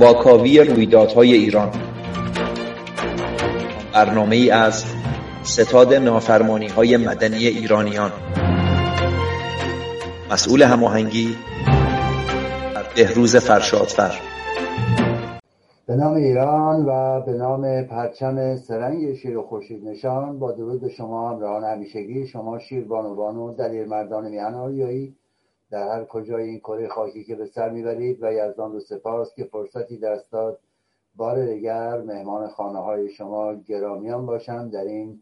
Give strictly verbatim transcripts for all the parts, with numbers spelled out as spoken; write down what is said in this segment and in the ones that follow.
واکاوی رویدادهای ایران، برنامه‌ای از ستاد نافرمانی‌های مدنی ایرانیان. مسئول هماهنگی بهروز فرشادفر. به نام ایران و به نام پرچم سرنگ شیر و خورشید نشان، با درود به شما همراهان همیشگی، شما شیربان و بانو دلیرمردان میهن آریایی در هر کجای این کره خاکی که به سر میبرید، و یزدان رو سپاس که فرصتی دست داد بار دیگر مهمان خانه های شما گرامیان باشم در این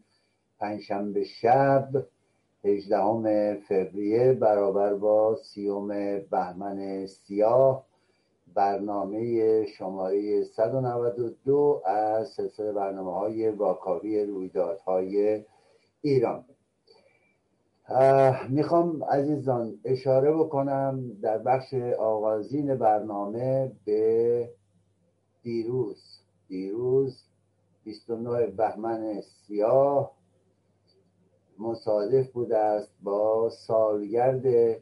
پنجشنبه شب هجدهم فوریه برابر با سیوم بهمن سیاه، برنامه شماره صد و نود و دو از سلسله برنامه‌های واکاوی رویدادهای ایران. میخوام عزیزان اشاره بکنم در بخش آغازین برنامه به دیروز دیروز بیست و نه بهمن سیاه، مصادف بوده است با سالگرد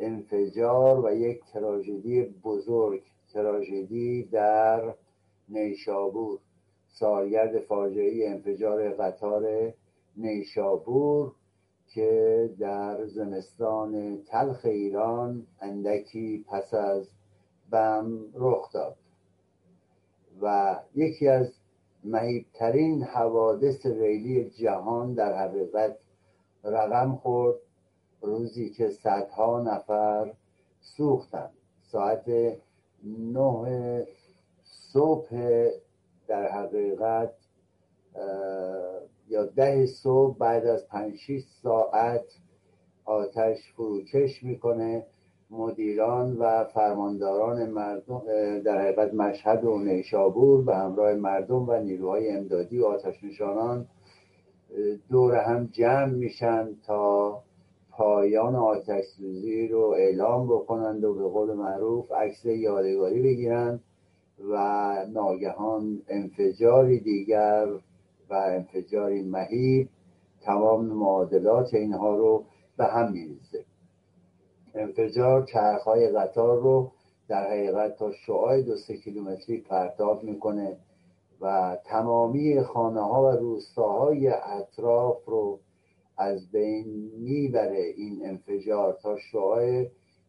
انفجار و یک تراژدی بزرگ، تراژدی در نیشابور، سالگرد فاجعه انفجار قطار نیشابور که در زمستان تلخ ایران اندکی پس از بم رخ داد و یکی از مهیبترین حوادث ریلی جهان در حقیقت رقم خورد، روزی که صدها نفر سوختند. ساعت نه صبح در حقیقت یا ده صبح بعد از پنج شیش ساعت آتش فروکش میکنه. مدیران و فرمانداران مردم در حقیقت مشهد و نیشابور به همراه مردم و نیروهای امدادی و آتش‌نشانان دور هم جمع میشن تا پایان آتش سوزی رو اعلام بکنند و به قول معروف عکس یادگاری بگیرند، و ناگهان انفجاری دیگر و انفجاری مهیب تمام معادلات اینها رو به هم می‌ریزه. انفجار چرخهای قطار رو در حقیقت تا شعاع دو سه کیلومتری پرتاب میکنه و تمامی خانه ها و روستاهای اطراف رو از بین میبره. این انفجار تا شعاع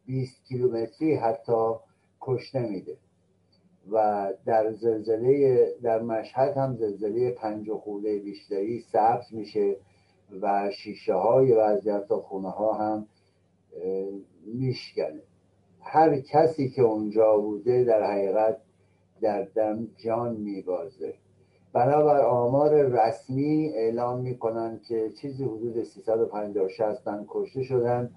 بیست کیلومتری حتی کشته میده. و در زلزله در مشهد هم زلزله پنج و خورده بیشتری ثبت میشه و شیشه های و از درتا خونه ها هم میشکنه. هر کسی که اونجا بوده در حقیقت در دم جان میبازه. بنابر آمار رسمی اعلام میکنن که چیزی حدود سیصد و پنجاه شصت تن کشته شدن،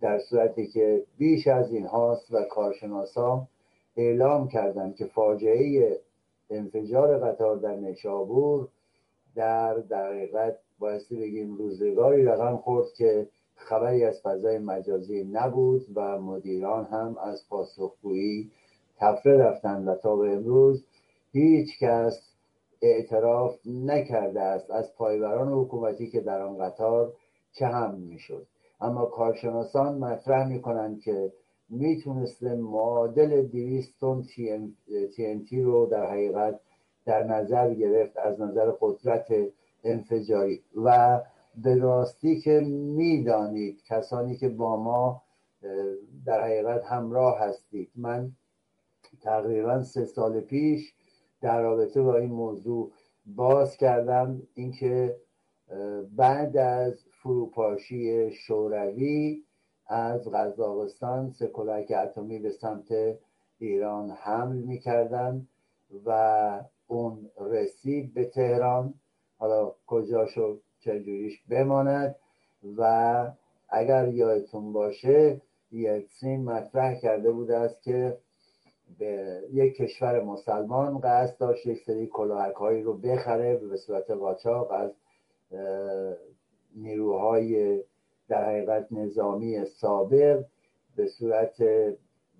در صورتی که بیش از این هاست و کارشناسان اعلام کردند که فاجعه انفجار قطار در نیشابور در دقیقت بایستی بگیم روزگاری رقم خورد که خبری از فضای مجازی نبود و مدیران هم از پاسخگویی تفره رفتند و تا به امروز هیچ کس اعتراف نکرده است از پایبران حکومتی که در آن قطار چه هم میشد. اما کارشناسان مطرح میکنند که میتونسته معادل دویست تن تی ان تی رو در حقیقت در نظر گرفت از نظر قدرت انفجاری. و به راستی که میدانید کسانی که با ما در حقیقت همراه هستید، من تقریبا سه سال پیش در رابطه با این موضوع باز کردم، اینکه بعد از فروپاشی شوروی از قزاقستان سه کلاهک اتمی به سمت ایران حمل میکردن و اون رسید به تهران. حالا کجا شد چجوریش بماند. و اگر یادتون باشه یلتسین مطرح کرده بوده است که به یک کشور مسلمان قصد داشت یک سری کلاهک‌هایی رو بخره به صورت قاچاق از نیروهای در حقیقت نظامی سابق به صورت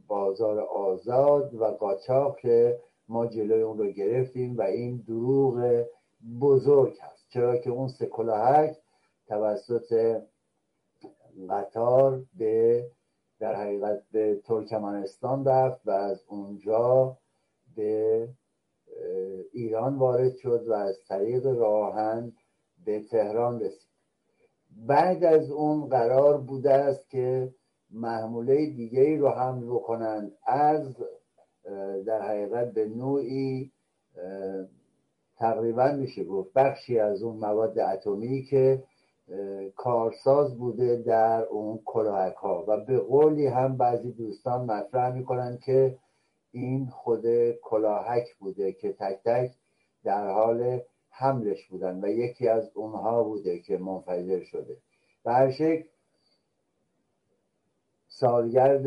بازار آزاد و قاچاق، که ما جلوی اون رو گرفتیم و این دروغ بزرگ هست، چرا که اون سه کلاهک توسط قطار به در حقیقت به ترکمنستان رفت و از اونجا به ایران وارد شد و از طریق راهن به تهران رسید. بعد از اون قرار بوده است که محموله دیگه‌ای رو حمل بکنند از در حقیقت به نوعی تقریبا میشه گفت بخشی از اون مواد اتمی که کارساز بوده در اون کلاهک‌ها، و به قولی هم بعضی دوستان مطرح میکنن که این خود کلاهک بوده که تک تک در حال حملش بودن و یکی از اونها بوده که منفجر شده. به هر شکل سالگرد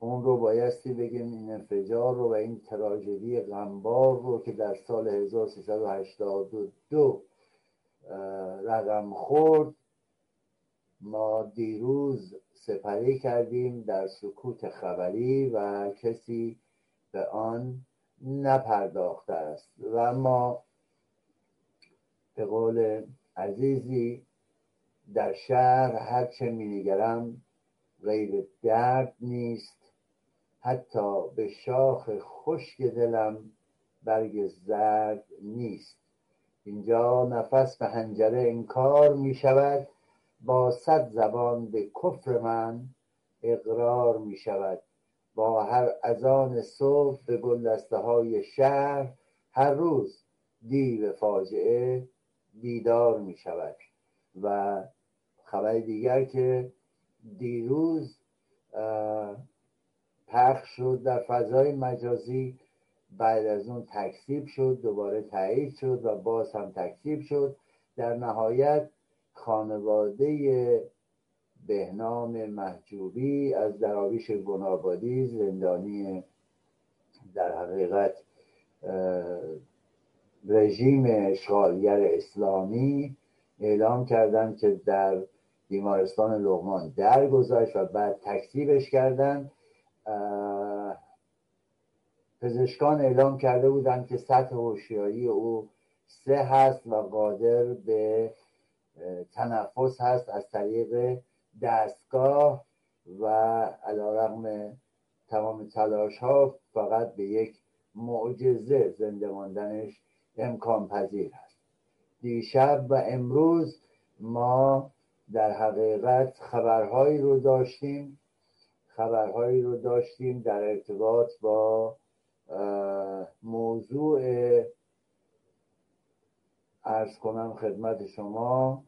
اون رو بایستی بگیم، این انفجار رو و این تراژدی غمبار رو که در سال هزار و سیصد و هشتاد و دو رقم خورد ما دیروز سپری کردیم در سکوت خبری و کسی به آن نپرداخته است. و ما به قول عزیزی در شهر هرچه می نگرم غیر درد نیست، حتی به شاخ خشک دلم برگ زرد نیست. اینجا نفس به حنجره انکار می شود، با صد زبان به کفر من اقرار می شود. با هر اذان صبح به گلدسته های شهر هر روز دیو فاجعه بیدار می شود. و خبر دیگر که دیروز پخش شد در فضای مجازی، بعد از اون تکذیب شد، دوباره تایید شد و باز هم تکذیب شد. در نهایت خانواده بهنام محجوبی از دراویش گنابادی، زندانی در حقیقت رژیم اشغالگر اسلامی، اعلام کردند که در بیمارستان لغمان درگذشت و بعد تکذیبش کردند. پزشکان اعلام کرده بودند که سطح هوشیاری او سه هست و قادر به تنفس هست از طریق دستگاه، و علیرغم تمام تلاش ها فقط به یک معجزه زنده ماندنش امکان پذیر هست. دیشب و امروز ما در حقیقت خبرهایی رو داشتیم خبرهایی رو داشتیم در ارتباط با موضوع، عرض کنم خدمت شما،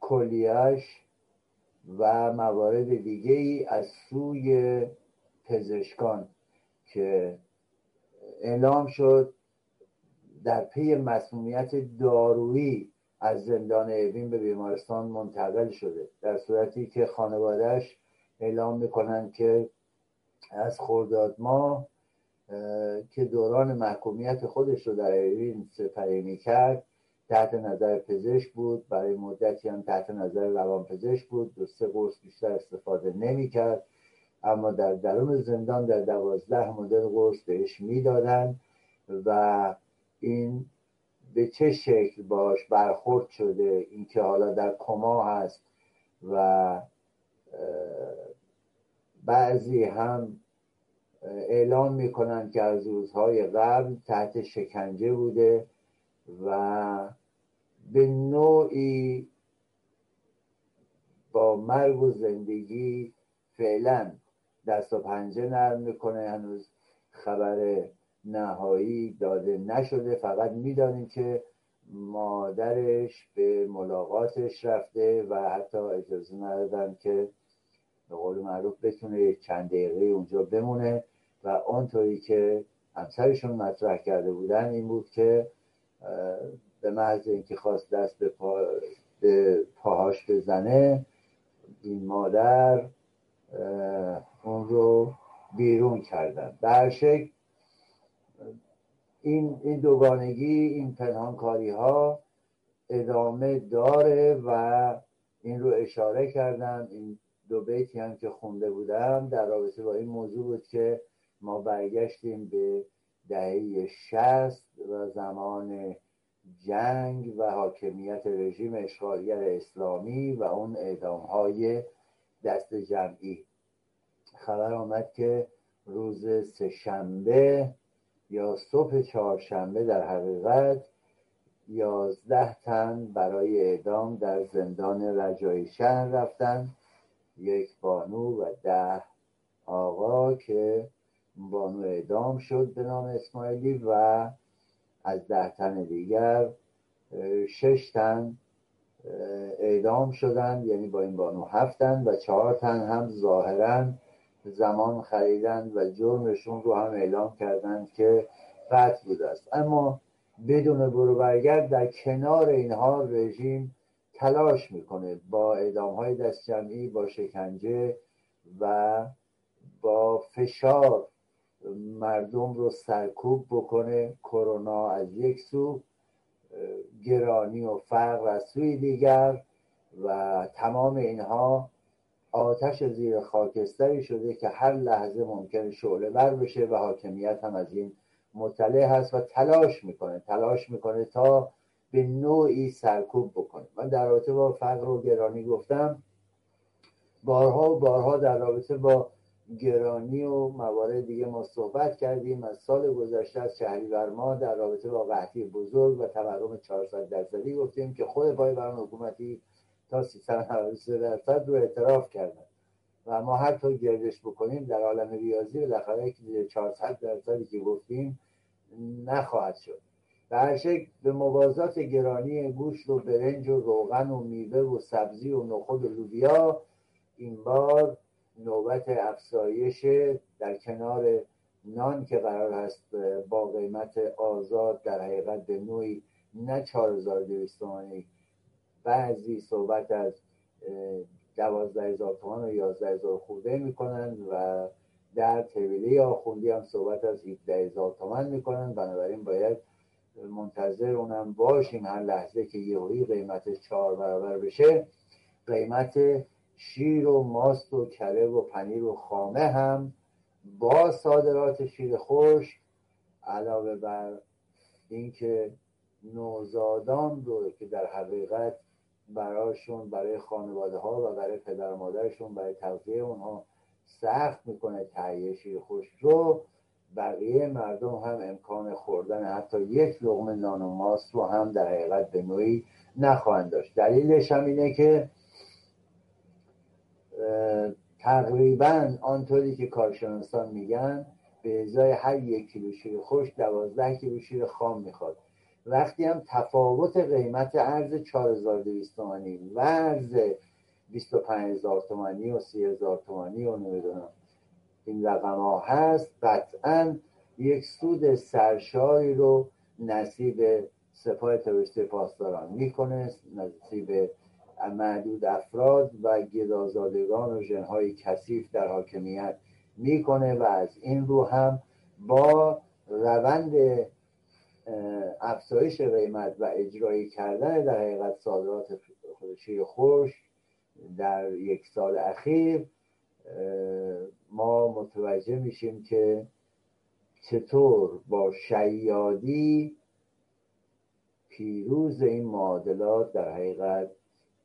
کلیه‌اش و موارد دیگه ای از سوی پزشکان که اعلام شد در پی مسمومیت دارویی از زندان اوین به بیمارستان منتقل شده، در صورتی که خانوادهش اعلام میکنن که از خرداد ماه که دوران محکومیت خودش رو در اوین سپری میکرد تحت نظر پزشک بود، برای مدتی هم تحت نظر روانپزشک بود، دو سه قرص بیشتر استفاده نمیکرد، اما در درون زندان در دوازده مدل قرص بهش میدادن و این به چه شکل باش برخورد شده، اینکه حالا در کما هست و بعضی هم اعلام میکنن که از روزهای قبل تحت شکنجه بوده و به نوعی با مرگ و زندگی فعلا دست و پنجه نرم میکنه. هنوز خبر نهایی داده نشده، فقط میدانیم که مادرش به ملاقاتش رفته و حتی اجازه ندادن که به قول معروف بتونه چند دقیقه اونجا بمونه. و اونطوری که همسرشون مطرح کرده بودن این بود که به محض اینکه خواست دست به, پا... به پاهاش بزنه، این مادر اون رو بیرون کردن. در شکل این این دوگانگی، این پنهانکاری ها ادامه داره و این رو اشاره کردم. این دو بیتی هم که خونده بودم در رابطه با این موضوع بود که ما برگشتیم به دهه شصت و زمان جنگ و حاکمیت رژیم اشغالگر اسلامی و اون اعدام های دست جمعی. خبر آمد که روز سه‌شنبه یا صبح چهارشنبه در حقیقت یازده تن برای اعدام در زندان رجایی شهر رفتن، یک بانو و ده آقا که بانو اعدام شد به نام اسماعیلی و از ده تن دیگر شش تن اعدام شدن، یعنی با این بانو هفتن و چهار تن هم ظاهراً زمان خریدن و جرمشون رو هم اعلام کردن که فتح بوده است. اما بدون برو برگرد در کنار اینها رژیم تلاش میکنه با اعدامهای دست جمعی، با شکنجه و با فشار مردم رو سرکوب بکنه. کرونا از یک سو، گرانی و فقر از سوی دیگر، و تمام اینها آتش زیر خاکستری شده که هر لحظه ممکنه شعله بر بشه و حاکمیت هم از این مطلع هست و تلاش میکنه تلاش میکنه تا به نوعی سرکوب بکنه. من در رابطه با فقر و گرانی گفتم، بارها و بارها در رابطه با گرانی و موارد دیگه ما صحبت کردیم. از سال گذشته از شهریور ماه در رابطه با قحطی بزرگ و تورم چهارصد درصدی گفتیم که خود پایه‌بران حکومتی تا سیصد و نود و سه درصد رو اعتراف کردن و ما هر طور گردش بکنیم در عالم ریاضی بالاخره که چهارصد درصدی که گفتیم نخواهد شد. به هر شکل به موازات گرانی گوشت و برنج و روغن و میوه و سبزی و نخود و لوبیا این بار نوبت افزایش در کنار نان که قرار هست با قیمت آزاد در حقیقت به نوعی نه چهار هزار و دویست تومانی، بعضی صحبت از دوازده هزار تومان و یازده هزار خورده میکنن و در طویله آخوندی هم صحبت از هفده هزار تومان میکنن. بنابراین باید منتظر اونم باشیم هر لحظه که یهویی قیمت چهار برابر بشه. قیمت شیر و ماست و کره و پنیر و خامه هم با صادرات شیر خشک علاوه بر اینکه نوزادان رو که در حقیقت برایشون، برای خانواده ها و برای پدر مادرشون، برای تغذیه اونها سخت میکنه تهیه شیر خشک رو، بقیه مردم هم امکان خوردن حتی یک لقمه نان و ماست رو هم در حقیقت به نوعی نخواهند داشت. دلیلش هم اینه که تقریبا آنطوری که کارشناسان میگن به ازای هر یک کیلو شیر خشک دوازده کیلو شیر خام میخواد. وقتی هم تفاوت قیمت ارز چهار هزار و دویست تومانی و ارز بیست و پنج هزار تومانی و سی هزار تومانی و نمیدونم این رقم ها هست، قطعا یک سود سرشاری رو نصیب سپاه تروریستی پاسداران میکنه، نصیب معدود افراد و گدازادگان و ژن‌های کثیف در حاکمیت میکنه و از این رو هم با روند افزایش قیمت و اجرایی کردن در حقیقت صادرات شیر خشک در یک سال اخیر ما متوجه میشیم که چطور با شیادی پیروز این معادلات در حقیقت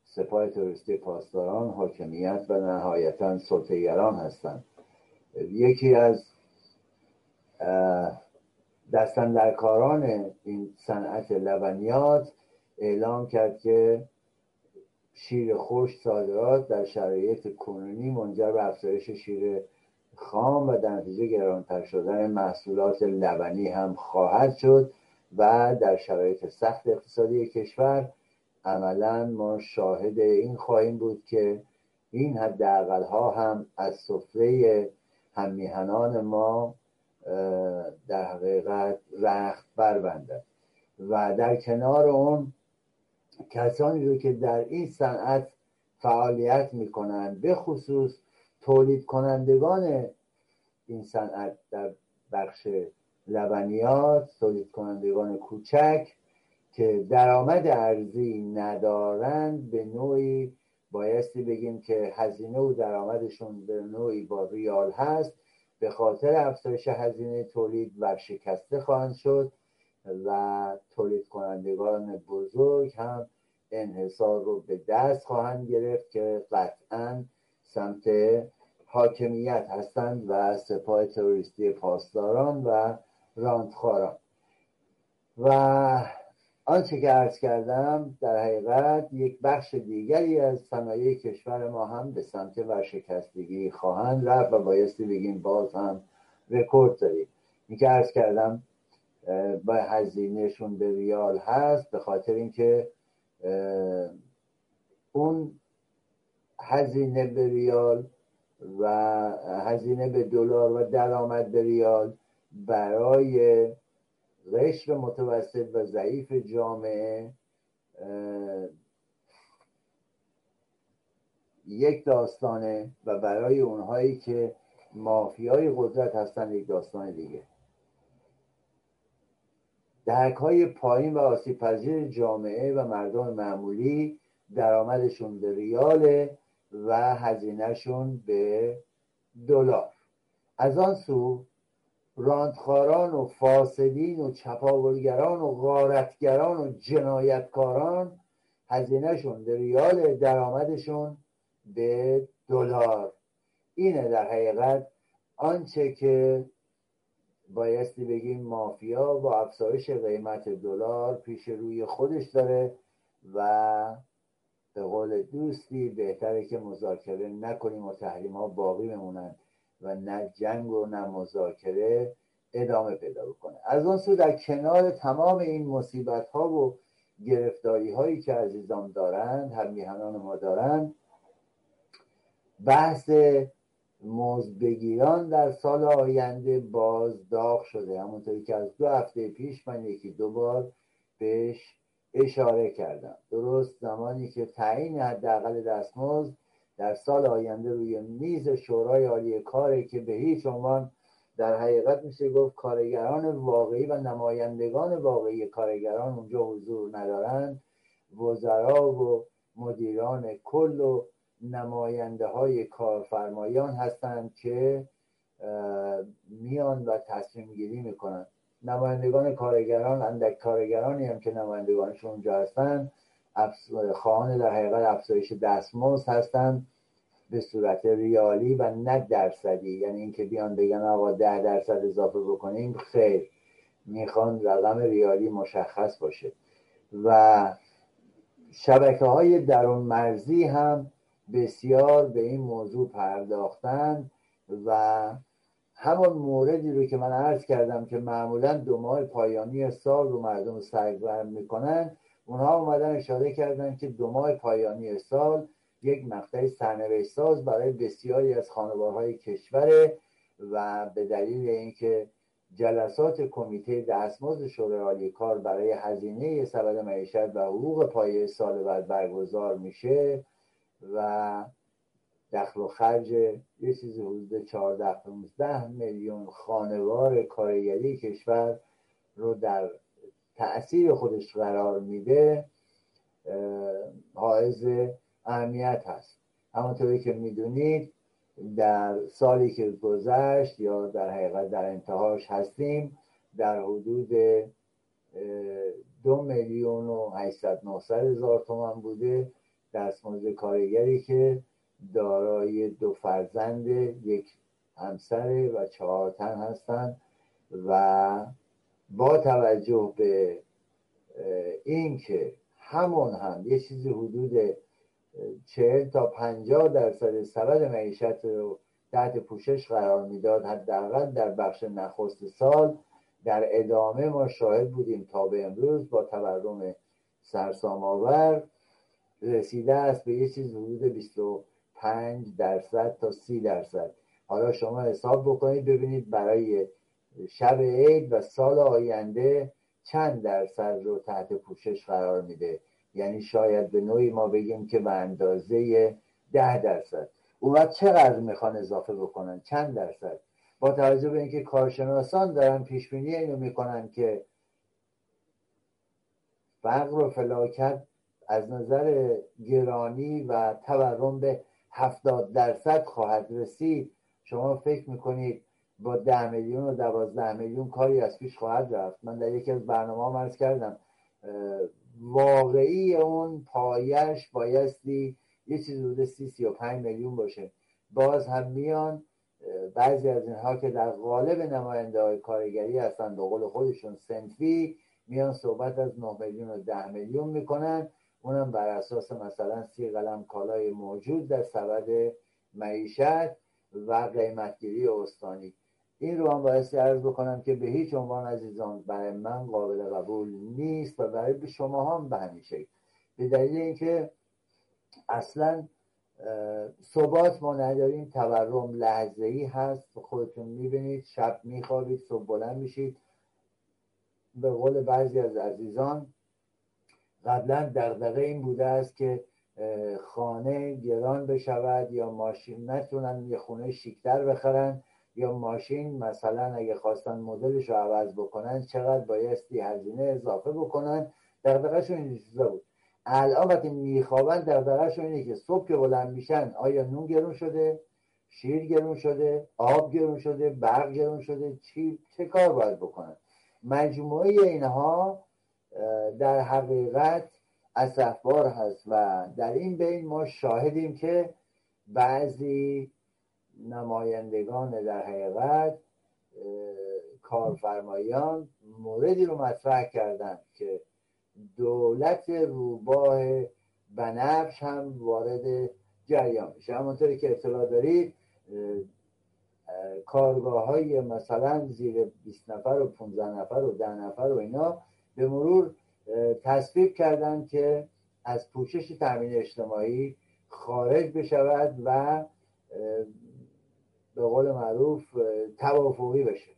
سپاه تروریستی پاسداران، حاکمیت و نهایتاً سلطه‌گران هستند. یکی از دستاندرکاران این صنعت لبنیات اعلام کرد که شیر خشک صادرات در شرایط کنونی منجر به افزایش شیر خام و در نتیجه گرانتر شدن محصولات لبنی هم خواهد شد و در شرایط سخت اقتصادی کشور عملاً ما شاهد این خواهیم بود که این حداقل‌ها هم از سفره هممیهنان ما در حقیقت رخت بر بندند و در کنار اون کسانی رو که در این صنعت فعالیت میکنند، به خصوص تولید کنندگان این صنعت در بخش لبنیات، تولید کنندگان کوچک که درآمد ارزی ندارند، به نوعی بایستی بگیم که هزینه و درآمدشون به نوعی با ریال هست، به خاطر افزایش هزینه تولید ورشکسته خواهند شد و تولید کنندگان بزرگ هم انحصار رو به دست خواهند گرفت که قطعاً سمت حاکمیت هستند و سپاه تروریستی پاسداران و راندخواران. و آنچه که عرض کردم در حقیقت یک بخش دیگری از صنایع کشور ما هم به سمت ورشکستگی خواهند رفت و بایستی بگیم باز هم رکورد داریم. این که عرض کردم با هزینهشون به ریال هست به خاطر اینکه اون هزینه به ریال و هزینه به دلار و درآمد به ریال برای قشر متوسط و ضعیف جامعه یک داستانه و برای اونهایی که مافیای قدرت هستن یک داستان دیگه. دهک‌های پایین و آسیب پذیر جامعه و مردم معمولی درآمدشون به ریاله و هزینهشون به دلار. از آن سو راندخواران و فاسدین و چپاولگران و غارتگران و جنایتکاران هزینهشون به ریال، درآمدشون به دلار. اینه در حقیقت آنچه که بایستی بگیم مافیا با افزایش قیمت دلار پیش روی خودش داره و به قول دوستی بهتره که مذاکره نکنیم و تحریم‌ها باقی بمونن و نه جنگ و نه مذاکره ادامه پیدا بکنه. از اون سو در کنار تمام این مصیبت‌ها و گرفتاری‌هایی که عزیزان دارند، هم‌میهنان ما دارند، بحث مزدبگیران در سال آینده باز داغ شده. همونطوری که از دو هفته پیش من یکی دو بار بهش اشاره کردم، درست زمانی که تعیین حداقل دستمزد در سال آینده روی میز شورای عالی کاره که به هیچ عنوان در حقیقت میشه گفت کارگران واقعی و نمایندگان واقعی کارگران اونجا حضور ندارند، وزرا و مدیران کل و نماینده های کارفرمایان هستند که میان و تصمیم گیری میکنند. نمایندگان کارگران، اندک کارگرانی هم که نمایندگانشون اونجا هستن خواهان در حقیقت افزایش دستمزد هستن به صورت ریالی و نه درصدی، یعنی اینکه بیان بگن آقا ده درصد اضافه بکنیم، خیر، میخوان رقم ریالی مشخص باشه. و شبکه های درون مرزی هم بسیار به این موضوع پرداختن و همون موردی رو که من عرض کردم که معمولا دو ماه پایانی سال رو مردم سرگرم میکنن، اونها اومدن اشاره کردن که دو ماه پایانی سال یک مقطع سرنوشت ساز برای بسیاری از خانوارهای کشوره و به دلیل اینکه جلسات کمیته دستمزد شورای عالی کار برای هزینه سبد معیشت و حقوق پایه سال بعد برگزار میشه و دخل و خرج یه چیزی حدود چهارده پانزده میلیون خانوار کارگری کشور رو در تأثیر خودش قرار میده، حائز اهمیت هست. همونطوری که میدونید در سالی که گذشت یا در حقیقت در انتهاش هستیم، در حدود دو میلیون و هشتصد نهصد هزار تومان بوده دستمزد کارگری که دارای دو فرزند، یک همسر و چهار تن هستند و با توجه به این که همون هم یه چیزی حدود چهل تا پنجاه درصد سبد معیشت رو تحت پوشش قرار میداد حداقل در بخش نخست سال، در ادامه ما شاهد بودیم تا به امروز با تورم سرسام‌آور رسیده است به یه چیز حدود بیست و پنج درصد تا سی درصد. حالا شما حساب بکنید ببینید برای شب عید و سال آینده چند درصد رو تحت پوشش قرار میده، یعنی شاید به نوعی ما بگیم که به اندازه ده درصد. اون وقت چقدر میخوان اضافه بکنن، چند درصد؟ با توجه به اینکه کارشناسان دارن پیش بینی اینو میکنن که فقر و فلاکت از نظر گرانی و تورم به هفتاد درصد خواهد رسید، شما فکر میکنید با ده میلیون و دوازده میلیون کاری از پیش خواهد رفت؟ من در یکی از برنامه‌ها عرض کردم واقعی اون پایش بایستی یه چیز حدود سی سی و پنج میلیون باشه. باز هم میان بعضی از اینها که در قالب نماینده های کارگری هستن، به قول خودشون صنفی، میان صحبت از نه میلیون و ده میلیون میکنن، اونم بر اساس مثلا سی قلم کالای موجود در سبد معیشت و قیمتگیری استانی. این رو هم بایستی عرض بکنم که به هیچ عنوان عزیزان برای من قابل قبول نیست و برای شما هم به همین شکل، به دلیل اینکه اصلا ثبات ما نداریم. تورم لحظه‌ای هست، خودتون میبینید، شب میخوابید صبح بلند میشید. به قول بعضی از عزیزان قبلا دغدغه این بوده است که خانه گران بشود یا ماشین، نتونن یه خونه شیکتر بخرن یا ماشین مثلا اگه خواستن مدلش رو عوض بکنن چقدر بایستی هزینه اضافه بکنن. دغدغه‌شون این چیزا بود. الان وقتی میخوابن دغدغه‌شون اینه که صبح که بلند میشن آیا نون گرون شده، شیر گرون شده، آب گرون شده، برق گرون شده، چی چه کار باید بکنن. مجموعه اینها در حقیقت اسفبار هست و در این بین ما شاهدیم که بعضی نمایندگان در حقیقت کارفرمایان موردی رو مطرح کردن که دولت روباه بنفش هم وارد جریان میشه. همونطوری که اطلاع دارید کارگاه های مثلا زیر بیست نفر و پانزده نفر و ده نفر و اینا به مرور تصویب کردن که از پوشش تامین اجتماعی خارج بشود و به قول معروف توافقی بشه.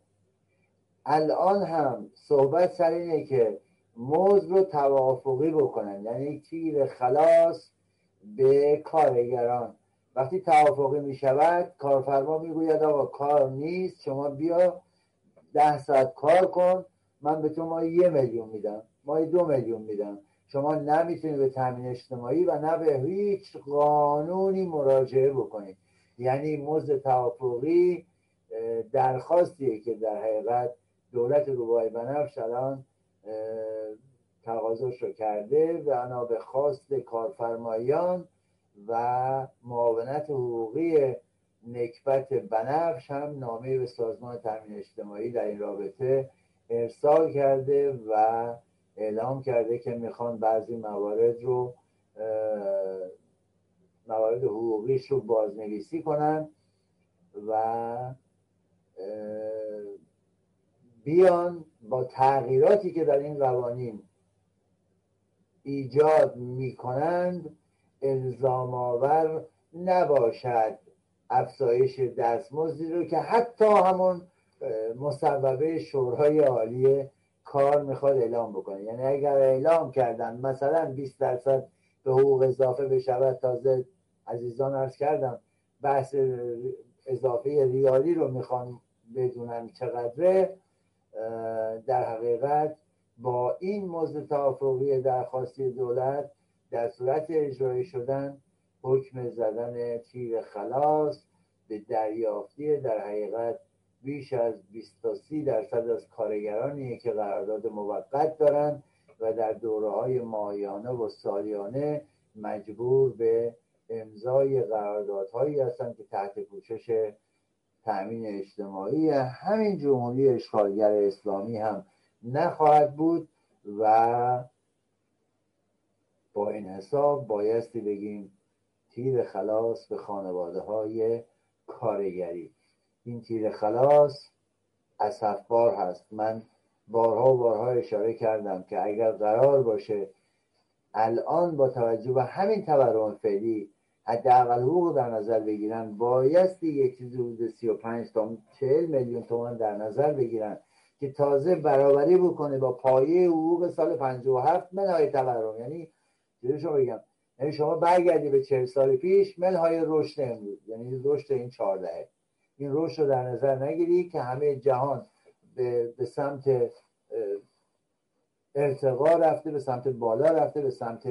الان هم صحبت سر اینه که موضوع رو توافقی بکنن، یعنی تیر خلاص به کارگران. وقتی توافقی می شود کارفرما می گوید آقا کار نیست، شما بیا ده ساعت کار کن، من به تو ماهی یه میلیون میدم، ماهی دو میلیون میدم. شما نمیتونید به تامین اجتماعی و نه به هیچ قانونی مراجعه بکنید. یعنی موضوع توافقی درخواستیه که در حقیقت دولت روباه بنفش الان تقاضاش رو کرده و انا به خواست کارفرمایان و معاونت حقوقی نکبت بنفش هم نامه به سازمان تامین اجتماعی در این رابطه ارسال کرده و اعلام کرده که میخوان بعضی موارد رو موارد حقوقیش رو بازنویسی کنن و بیان با تغییراتی که در این قوانین ایجاد میکنند الزام آور نباشد افزایش دستمزدی رو که حتی همون مصوبه شورای عالی کار میخواد اعلام بکنه. یعنی اگر اعلام کردن مثلا بیست درصد به حقوق اضافه بشود، تازه عزیزان عرض کردم بحث اضافه ریالی رو میخوان بدونن چقدره، در حقیقت با این موضوع توافقی درخواستی دولت در صورت اجرایی شدن حکم زدن تیر خلاص به دریافتی در حقیقت بیش از بیست تا سی درصد از کارگرانیه که قرارداد موقت دارن و در دوره‌های ماهیانه و سالیانه مجبور به امضای قراردادهایی هستن که تحت پوشش تامین اجتماعی همین جمهوری اشغالگر اسلامی هم نخواهد بود. و با این حساب بایستی بگیم تیر خلاص به خانواده‌های کارگری. این تیر خلاص اسفبار هست. من بارها و بارها اشاره کردم که اگر قرار باشه الان با توجه به همین تورم فعلی حداقل حقوق در نظر بگیرن، بایستی یک چیزی حدود سی و پنج تا چهل میلیون تومان در نظر بگیرن که تازه برابری بکنه با پایه حقوق سال پنجاه و هفت منهای تورم. یعنی چه شما بگم، یعنی شما برگردی به چهل سال پیش منهای رشد امروز، یعنی رشد این چهارده، این رشد رو در نظر نگیری که همه جهان به, به سمت ارتقا رفته، به سمت بالا رفته، به سمت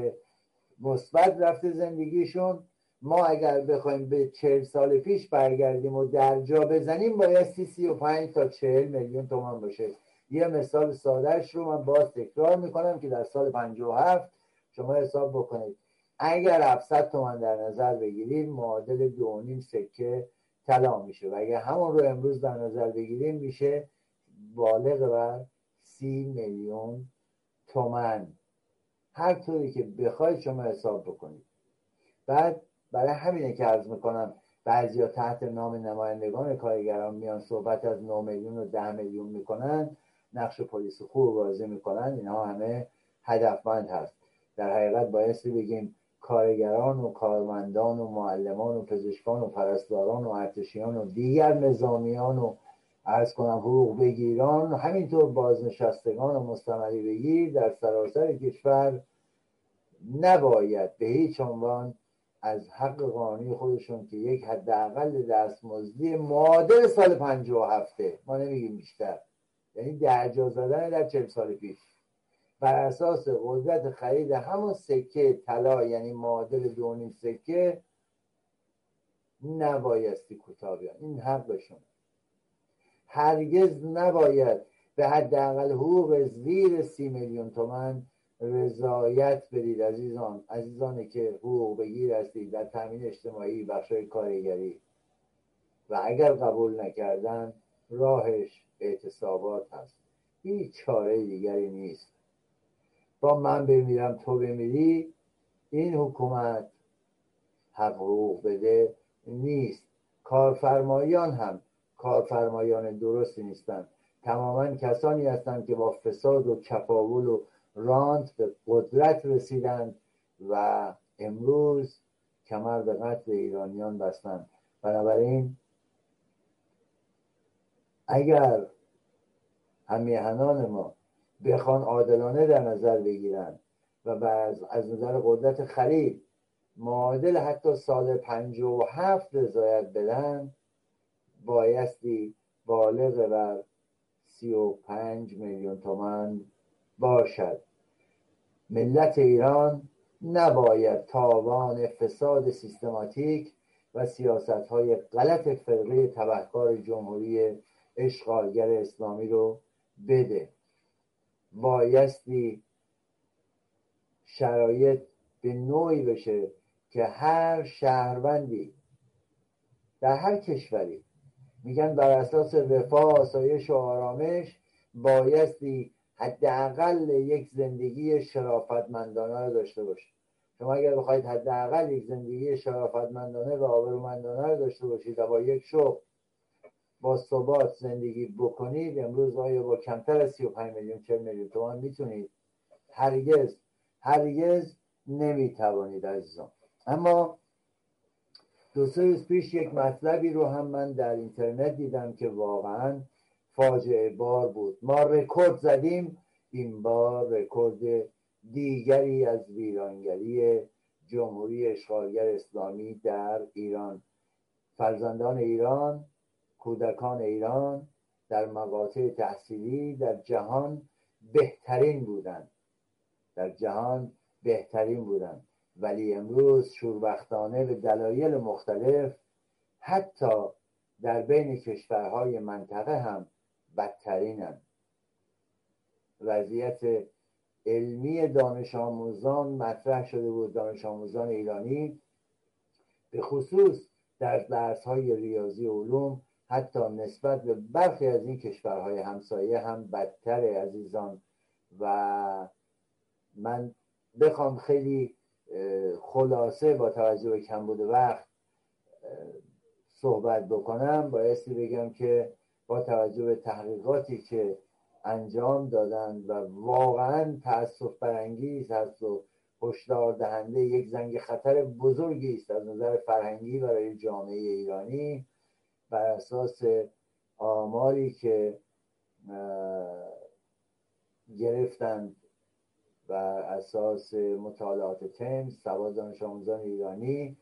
مثبت رفته زندگیشون. ما اگر بخوایم به چهل سال پیش برگردیم و درجا بزنیم بایستی سی و پنج تا چهل میلیون تومان باشه. یه مثال سادهش رو من باز تکرار میکنم که در سال پنجاه و هفت شما حساب بکنید اگر هفتصد تومان در نظر بگیرید معادل دو و نیم سکه طلا میشه و اگر همون رو امروز در نظر بگیریم میشه بالغ بر سی میلیون تومان. هر طوری که بخواید شما حساب بکنید. بعد برای همینه که عرض میکنم بعضیا تحت نام نمایندگان کارگران میان صحبت از نه میلیون و ده میلیون میکنن، نقش پلیس خوب بازی میکنن. اینها همه هدفمند هست. در حقیقت بایستی بگیم کارگران و کارمندان و معلمان و پزشکان و پرستاران و ارتشیان و دیگر نظامیان و عرض کنم حقوق بگیران و همینطور بازنشستگان و مستمری بگیر در سراسر کشور نباید به هیچ عنوان از حق قانونی خودشون که یک حداقل دستمزدی معادل سال پنجاه و هفت، ما نمیگیم بیشتر، یعنی درجا زدن در چهل سال پیش بر اساس قدرت خرید همون سکه طلا، یعنی معادل دو و نیم سکه، نبایستی کوتاه بیان. این حقشون هرگز نباید به حداقل حقوق زیر سی میلیون تومان رضایت بدید. عزیزان عزیزانی که حقوق بگیر هستید در تامین اجتماعی بخشای کارگری، و اگر قبول نکردن راهش اعتصابات هست، هیچ چاره دیگری نیست. با من بمیرم تو بمیری این حکومت حق حقوق بده نیست. کارفرمایان هم کارفرمایان درستی نیستند، تماما کسانی هستند که با فساد و چپاول و رانت به قدرت رسیدند و امروز کمر به قتل ایرانیان بستند. بنابراین اگر همیهنان ما بخوان عادلانه در نظر بگیرن و بعض از نظر قدرت خرید معادل حتی سال پنجاه و هفت رضایت بدن، بایستی بالغ بر سی و پنج میلیون تومان باشد. ملت ایران نباید تاوان فساد سیستماتیک و سیاست‌های غلط فرقه تبهکار جمهوری اشغالگر اسلامی رو بده. بایستی شرایط به نوعی بشه که هر شهروندی در هر کشوری، میگن بر اساس رفاه، آسایش و آرامش، بایستی حداقل یک زندگی شرافتمندانه رو داشته باشید. شما اگر بخواید حداقل یک زندگی شرافتمندانه و آبرومندانه رو داشته باشید و با یک شغل با ثبات زندگی بکنید، امروز آیا با کمتر از سی و پنج میلیون چهل میلیون تومان میتونید؟ هرگز هرگز نمیتوانید عزیزان. اما دو سه روز پیش یک مطلبی رو هم من در اینترنت دیدم که واقعاً فاجعه بار بود. ما رکورد زدیم، این بار رکورد دیگری از ویرانگری جمهوری اشغالگر اسلامی در ایران. فرزندان ایران، کودکان ایران در مقاطع تحصیلی در جهان بهترین بودند، در جهان بهترین بودند، ولی امروز شوربختانه به دلایل مختلف حتی در بین کشورهای منطقه هم بدترین هم. وضعیت علمی دانش آموزان مطرح شده بود، دانش آموزان ایرانی به خصوص در درس‌های ریاضی و علوم حتی نسبت به برخی از این کشورهای همسایه هم بدتره عزیزان. و من بخوام خیلی خلاصه با توجه به کمبود وقت صحبت بکنم، بایستی بگم که با توجه به تحقیقاتی که انجام دادند و واقعا تأسف برانگیز هست و هشدار دهنده یک زنگ خطر بزرگی است از نظر فرهنگی برای جامعه ایرانی، بر اساس آماری که گرفتند بر اساس مطالعات تمز، سواد دانش آموزان ایرانی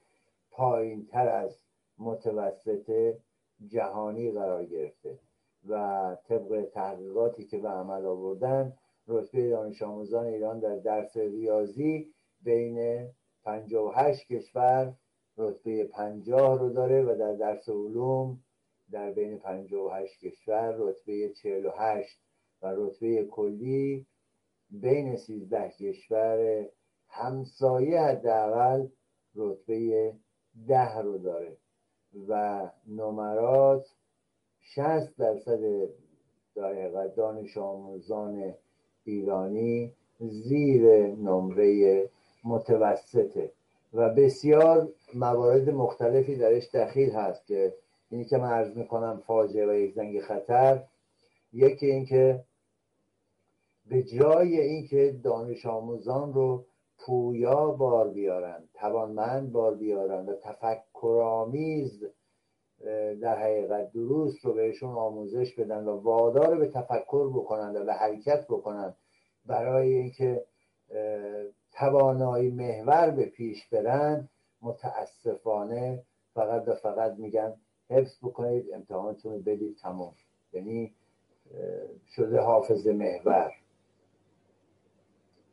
پایین تر از متوسط جهانی قرار گرفته و طبق تحقیقاتی که به عمل آوردن رتبه دانش آموزان ایران در درس ریاضی بین پنجاه و هشت کشور رتبه پنجاه رو داره و در درس علوم در بین پنجاه و هشت کشور رتبه چهل و هشت و رتبه کلی بین سیزده کشور همسایه حداقل رتبه ده رو داره و نمرات شصت درصد در دانش آموزان ایرانی زیر نمره متوسطه و بسیار موارد مختلفی درش دخیل هست که اینی که من عرض میکنم فاجعه و یک زنگ خطر. یکی اینکه به جای اینکه دانش آموزان رو پویا بار بیارن، توانمند بار بیارن و تفکرآمیز در حقیقت دروس رو بهشون آموزش بدن و وادار به تفکر بکنن و به حرکت بکنن برای اینکه توانایی محور به پیش برن، متاسفانه فقط و فقط میگن حفظ بکنید، امتحانتون رو بدید، تمام. یعنی شده حافظ محور.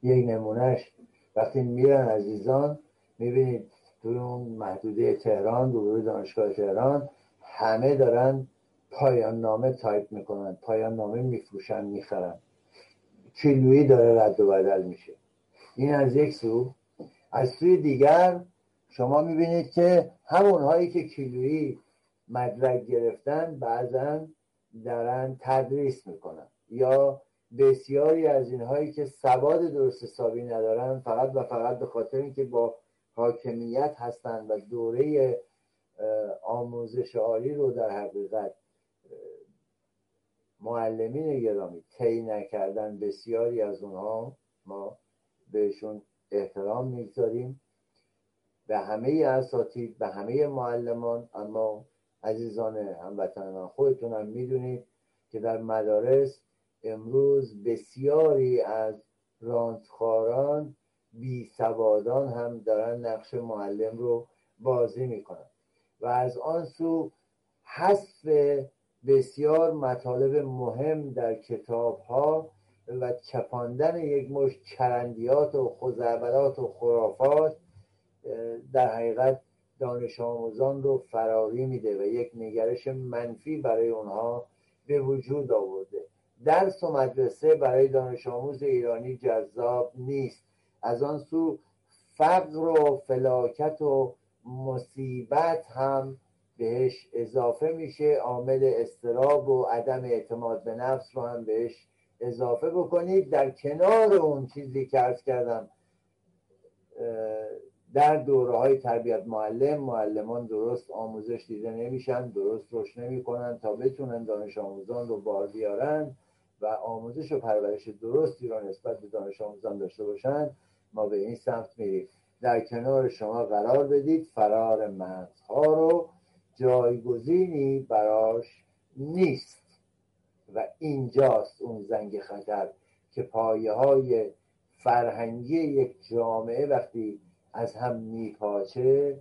یک نمونهش وقتی میرن عزیزان میبینید توی اون محدوده تهران، دوباره دانشگاه تهران، همه دارن پایان نامه تایپ میکنن، پایان نامه میفروشن، میخرن، کیلویی داره رد و بدل میشه. این از یک سو. از سوی دیگر شما میبینید که همونهایی که کیلویی مدرک گرفتن بعضا دارن تدریس میکنن، یا بسیاری از اینهایی که سواد درست حسابی ندارن فقط و فقط به خاطر اینکه با حاکمیت هستن و دوره آموزش عالی رو در حقیقت معلمین گرامی طی نکردن. بسیاری از اونها ما بهشون احترام میگذاریم، به همه اساتید، به همه معلمان، اما عزیزان هموطنان خودتون هم میدونید که در مدارس امروز بسیاری از رانتخاران، بی سوادان هم دارن نقش معلم رو بازی میکنن و از آن سو حذف بسیار مطالب مهم در کتاب‌ها و چپاندن یک مشت چرندیات و خزعبلات و خرافات در حقیقت دانش آموزان رو فراری میده و یک نگرش منفی برای اونها به وجود آورده. درس و مدرسه برای دانش آموز ایرانی جذاب نیست. از آن سو فقر و فلاکت و مصیبت هم بهش اضافه میشه. عامل اضطراب و عدم اعتماد به نفس رو هم بهش اضافه بکنید، در کنار اون چیزی که عرض کردم در دوره های تربیت معلم، معلمان درست آموزش دیده نمیشن، درست روش نمی کنن تا بتونن دانش آموزان رو بار بیارن و آموزش و پرورش درستی را نسبت به دانش آموزان داشته باشن. ما به این سمت میریم. در کنار شما قرار بدید، فرار مرزها رو جایگزینی براش نیست و اینجاست اون زنگ خطر که پایه های فرهنگی یک جامعه وقتی از هم میپاچه،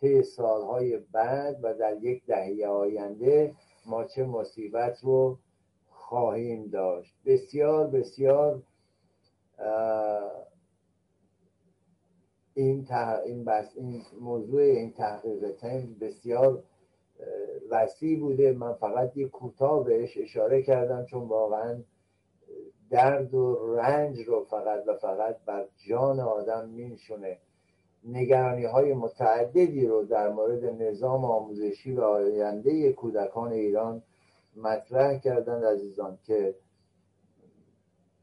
طی سالهای بعد و در یک دهه آینده ما چه مصیبت رو خواهیم داشت. بسیار بسیار این تح... این, بس... این موضوع این تحقیقاتم بسیار وسیع بوده. من فقط یک کوتاه بهش اشاره کردم چون واقعا درد و رنج رو فقط و فقط بر جان آدم میشونه. نگرانی های متعددی رو در مورد نظام آموزشی و آینده کودکان ایران مطرح کردند عزیزان که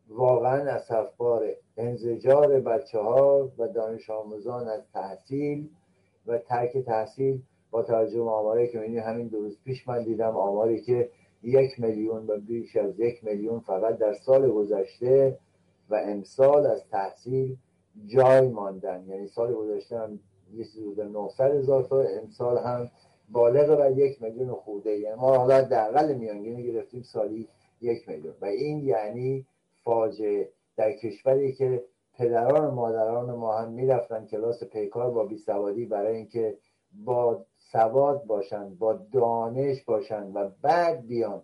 واقعا اسفباره. انزجار بچه ها و دانش آموزان از تحصیل و ترک تحصیل با توجه به آماری که می‌بینی. همین دو روز پیش من دیدم آماری که یک میلیون و بیش از یک میلیون فقط در سال گذشته و امسال از تحصیل جای ماندن. یعنی سال گذشته هم یه چیزی حدود نهصد هزار تا، امسال هم بالغ بر یک میلیون خورده. یعنی ما حالا درقل میانگین گرفتیم سالی یک میلیون، و این یعنی فاجعه در کشوری که پدران و مادران ما هم میرفتن کلاس پیکار با بیسوادی برای اینکه با سواد باشن، با دانش باشن و بعد بیان.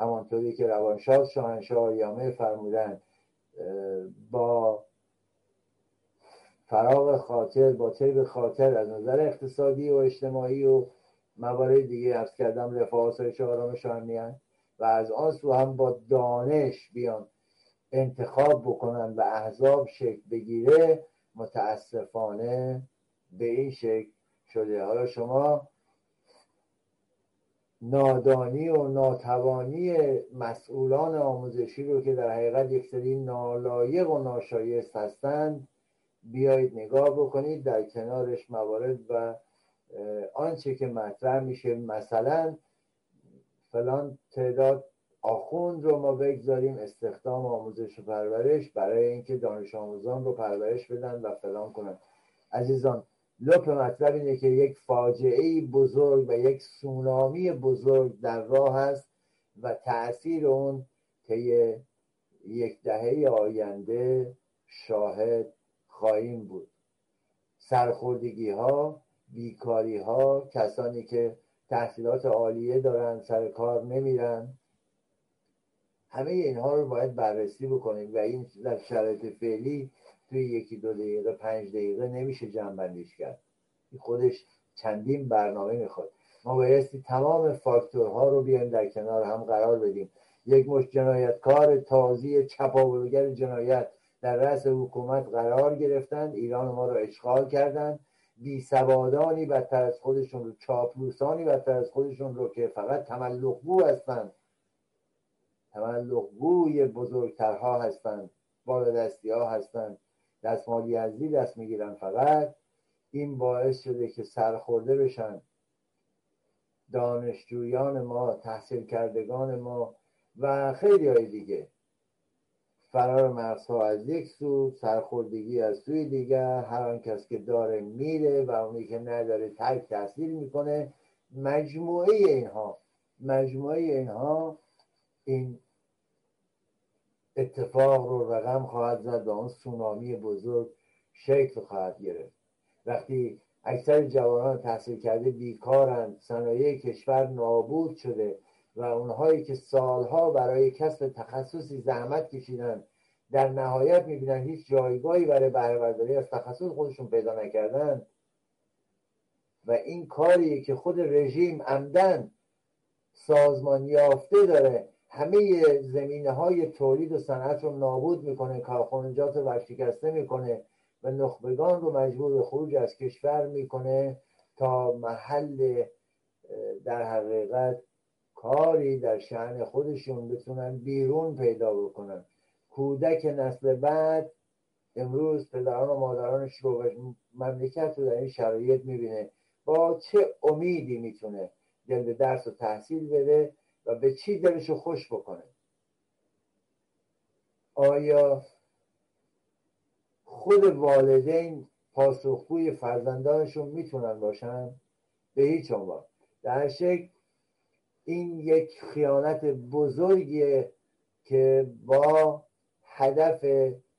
همانطوری که روانشاد شاهنشاه آریامه فرمودن با فراغ خاطر، با طیب خاطر از نظر اقتصادی و اجتماعی و موارد دیگه عرض کردم، رفاه و آسایش و آرامش و امنیت، و از آن سو هم با دانش بیان. انتخاب بکنن و احزاب شکل بگیره، متاسفانه به این شکل شده. حالا شما نادانی و ناتوانی مسئولان آموزشی رو که در حقیقت یک سری نالایق و ناشایست هستند بیایید نگاه بکنید، در کنارش موارد و آنچه که مطرح میشه، مثلا فلان تعداد آخوند رو ما بگذاریم استخدام آموزش و پرورش برای اینکه دانش آموزان رو پرورش بدن و فلان کنن. عزیزان، لپ مطلب اینه که یک فاجعه بزرگ و یک سونامی بزرگ در راه است و تأثیر اون طی یک دهه آینده شاهد خواهیم بود. سرخوردگی ها، بیکاری ها، کسانی که تحصیلات عالیه دارن سر کار نمیرن، همه اینها رو باید بررسی بکنیم و این در شرایط فعلی توی یکی دو دقیقه پنج دقیقه نمیشه جمع‌بندیش کرد. خودش چندین برنامه میخواد. ما بایستی تمام فاکتورها رو بیایم در کنار هم قرار بدیم. یک مشت جنایتکار تازی چپاولگر جنایت در رأس حکومت قرار گرفتند، ایران ما رو اشغال کردند. بی سوادانی بدتر از خودشون رو، چاپلوسانی بدتر از خودشون رو که فقط تملق‌گو هستند، تملق‌گوی بزرگترها هستند، بالادستی‌ها هستند، دستمالی از دی دست میگیرن فقط. این باعث شده که سرخورده بشن دانشجویان ما، تحصیل کردگان ما و خیلی های دیگه. فرار مرزها از یک سو، سرخوردگی از سوی دیگر. هر آن کس که داره میره و اونی که نداره ترک تحصیل میکنه. مجموعه اینها مجموعه اینها این اتفاق رو رقم خواهد زد و اون سونامی بزرگ شکل خواهد گرفت. وقتی اکثر جوانان تحصیل کرده بیکارند، صنایع کشور نابود شده و اونهایی که سالها برای کسب تخصصی زحمت کشیدن در نهایت میبینن هیچ جایگاهی برای بهره برداری از تخصص خودشون پیدا نکردن و این کاریه که خود رژیم عمدن سازمان یافته داره، همه زمینه‌های تولید و صنعت رو نابود میکنه، کارخانجات رو ورشکسته میکنه و نخبگان رو مجبور به خروج از کشور میکنه تا محل در حقیقت کاری در شأن خودشون بتونن بیرون پیدا بکنن. کودک نسل بعد امروز پدران و مادرانش رو و مملکت رو در این شرایط میبینه. با چه امیدی میتونه دل به درس و تحصیل بده و به چی دلشو خوش بکنه؟ آیا خود والدین پاسخگوی فرزندانشون میتونن باشن؟ به هیچ عنوان. در شکل این یک خیانت بزرگیه که با هدف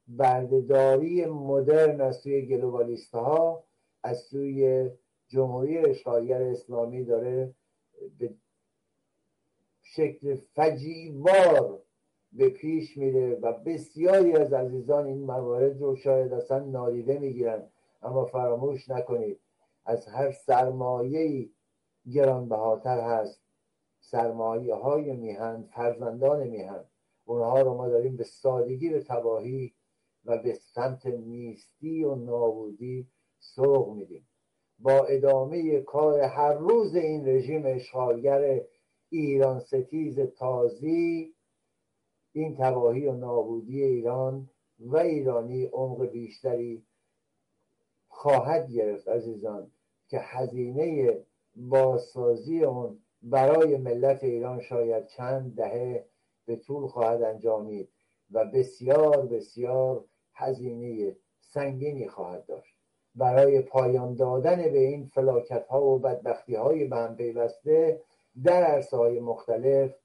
بردهداری مدرن از سوی گلوبالیست‌ها، از سوی جمهوری اشغالگر اسلامی داره به شکل فجیع‌بار به پیش میره و بسیاری از عزیزان این موارد رو شاید اصلا نادیده میگیرن. اما فراموش نکنید از هر سرمایه‌ای گرانبهاتر هست سرمایه‌های میهن، فرزندان میهن. اونها رو ما داریم به سادگی به تباهی و به سمت نیستی و نابودی سوق میدیم. با ادامه کار هر روز این رژیم اشغالگر ایران ستیز تازی، این تباهی و نابودی ایران و ایرانی عمق بیشتری خواهد گرفت عزیزان، که هزینه بازسازی اون برای ملت ایران شاید چند دهه به طول خواهد انجامید و بسیار بسیار هزینه سنگینی خواهد داشت. برای پایان دادن به این فلاکت‌ها و بدبختی‌های به هم پیوسته در عرصه‌های مختلف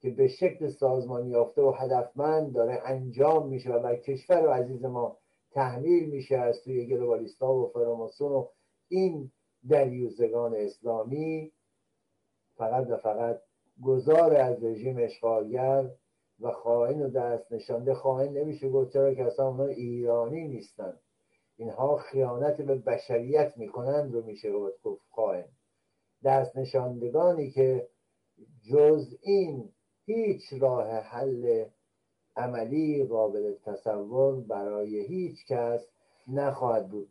که به شکل سازمان یافته و هدفمند داره انجام میشه و بر کشور و عزیز ما تحمیل میشه از سوی گلوبالیست‌ها و فراماسون و این دریوزگان اسلامی، فقط و فقط گذار از رژیم اشغالگر و خائن و دست نشانده. خائن نمیشه گفت چرا که اصلا اونا ایرانی نیستن، اینها خیانت به بشریت میکنند رو میشه گفت خائن. دست نشاندگانی که جز این هیچ راه حل عملی قابل تصور برای هیچ کس نخواهد بود.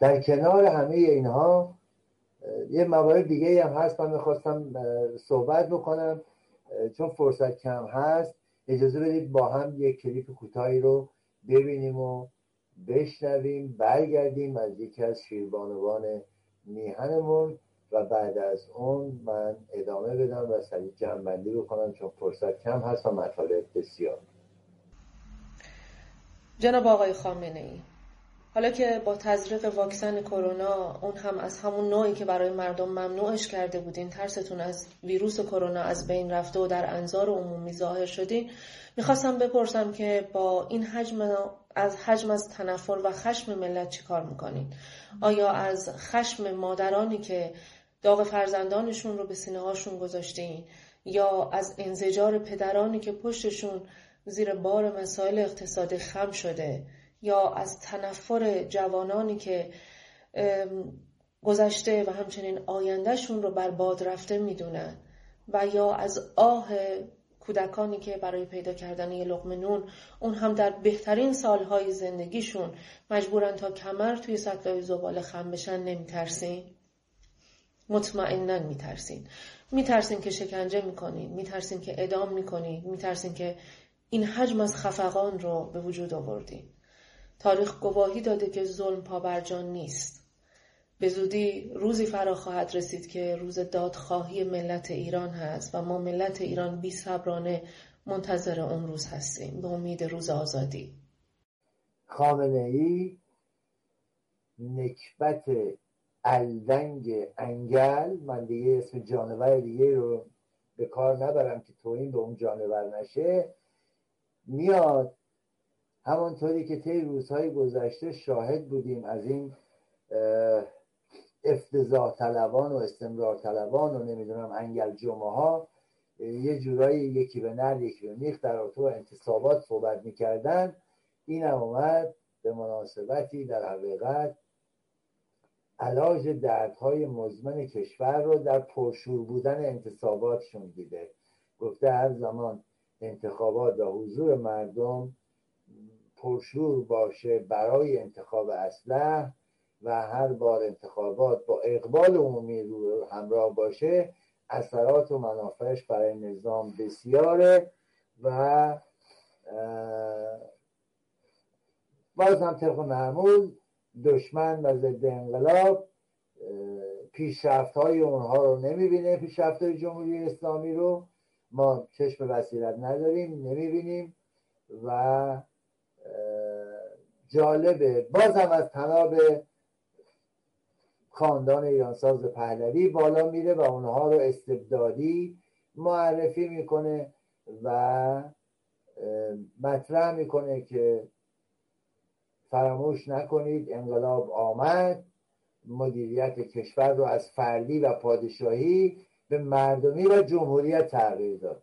در کنار همه اینها یه موارد دیگه هم هست من میخواستم صحبت بکنم، چون فرصت کم هست اجازه بدید با هم یه کلیپ کوتاهی رو ببینیم و بشنویم، برگردیم از یکی از شیربانوان میهنمون و بعد از اون من ادامه بدم و سریع جمع‌بندی بکنم چون فرصت کم هست و مطالب بسیار. جناب آقای خامنه ای، حالا که با تزریق واکسن کرونا، اون هم از همون نوعی که برای مردم ممنوعش کرده بودین، ترستون از ویروس کرونا از بین رفته و در انظار عمومی ظاهر شدین، میخواستم بپرسم که با این حجم از حجم از تنفر و خشم ملت چی کار میکنین؟ آیا از خشم مادرانی که داغ فرزندانشون رو به سینه هاشون گذاشتین یا از انزجار پدرانی که پشتشون زیر بار مسائل اقتصادی خم شده یا از تنفر جوانانی که گذشته و همچنین آیندهشون رو بر باد رفته میدونن و یا از آه کودکانی که برای پیدا کردن یه لقمه نون اون هم در بهترین سالهای زندگیشون مجبورن تا کمر توی سطلای زباله خم بشن نمیترسین؟ مطمئنن میترسین. میترسین که شکنجه میکنین، میترسین که اعدام میکنین، میترسین که این حجم از خفقان رو به وجود آوردین. تاریخ گواهی داده که ظلم پابرجا نیست. به زودی روزی فرا خواهد رسید که روز دادخواهی ملت ایران هست و ما ملت ایران بی‌صبرانه منتظر اون روز هستیم به امید روز آزادی. خامنه‌ای نکبت الدنگ انگل، من دیگه اسم جانور دیگه رو به کار نبرم که توهین به اون جانور نشه، میاد همانطوری که طی روزهای گذشته شاهد بودیم از این افتضاح طلبان و استمرار طلبان و نمیدونم انگل جمعه ها یه جورایی یکی به نرد یکی به میخ در آتو انتصابات صحبت میکردن. این هم اومد به مناسبتی در حقیقت علاج دردهای مزمن کشور رو در پرشور بودن انتصاباتشون دیده. گفته هر زمان انتخابات و حضور مردم پرشور باشه برای انتخاب اصلاح و هر بار انتخابات با اقبال عمومی رو همراه باشه، اثرات و منافعش برای نظام بسیاره. و باز هم طبق معمول دشمن و ضد انقلاب پیشرفت‌های اونها رو نمی‌بینه، پیشرفت‌های جمهوری اسلامی رو ما چشم بصیرت نداریم، نمی‌بینیم و جالبه. باز هم از طناب خاندان ایرانساز پهلوی بالا میره و اونها رو استبدادی معرفی میکنه و مطرح میکنه که فراموش نکنید انقلاب آمد، مدیریت کشور رو از فردی و پادشاهی به مردمی و جمهوریت تغییر داد.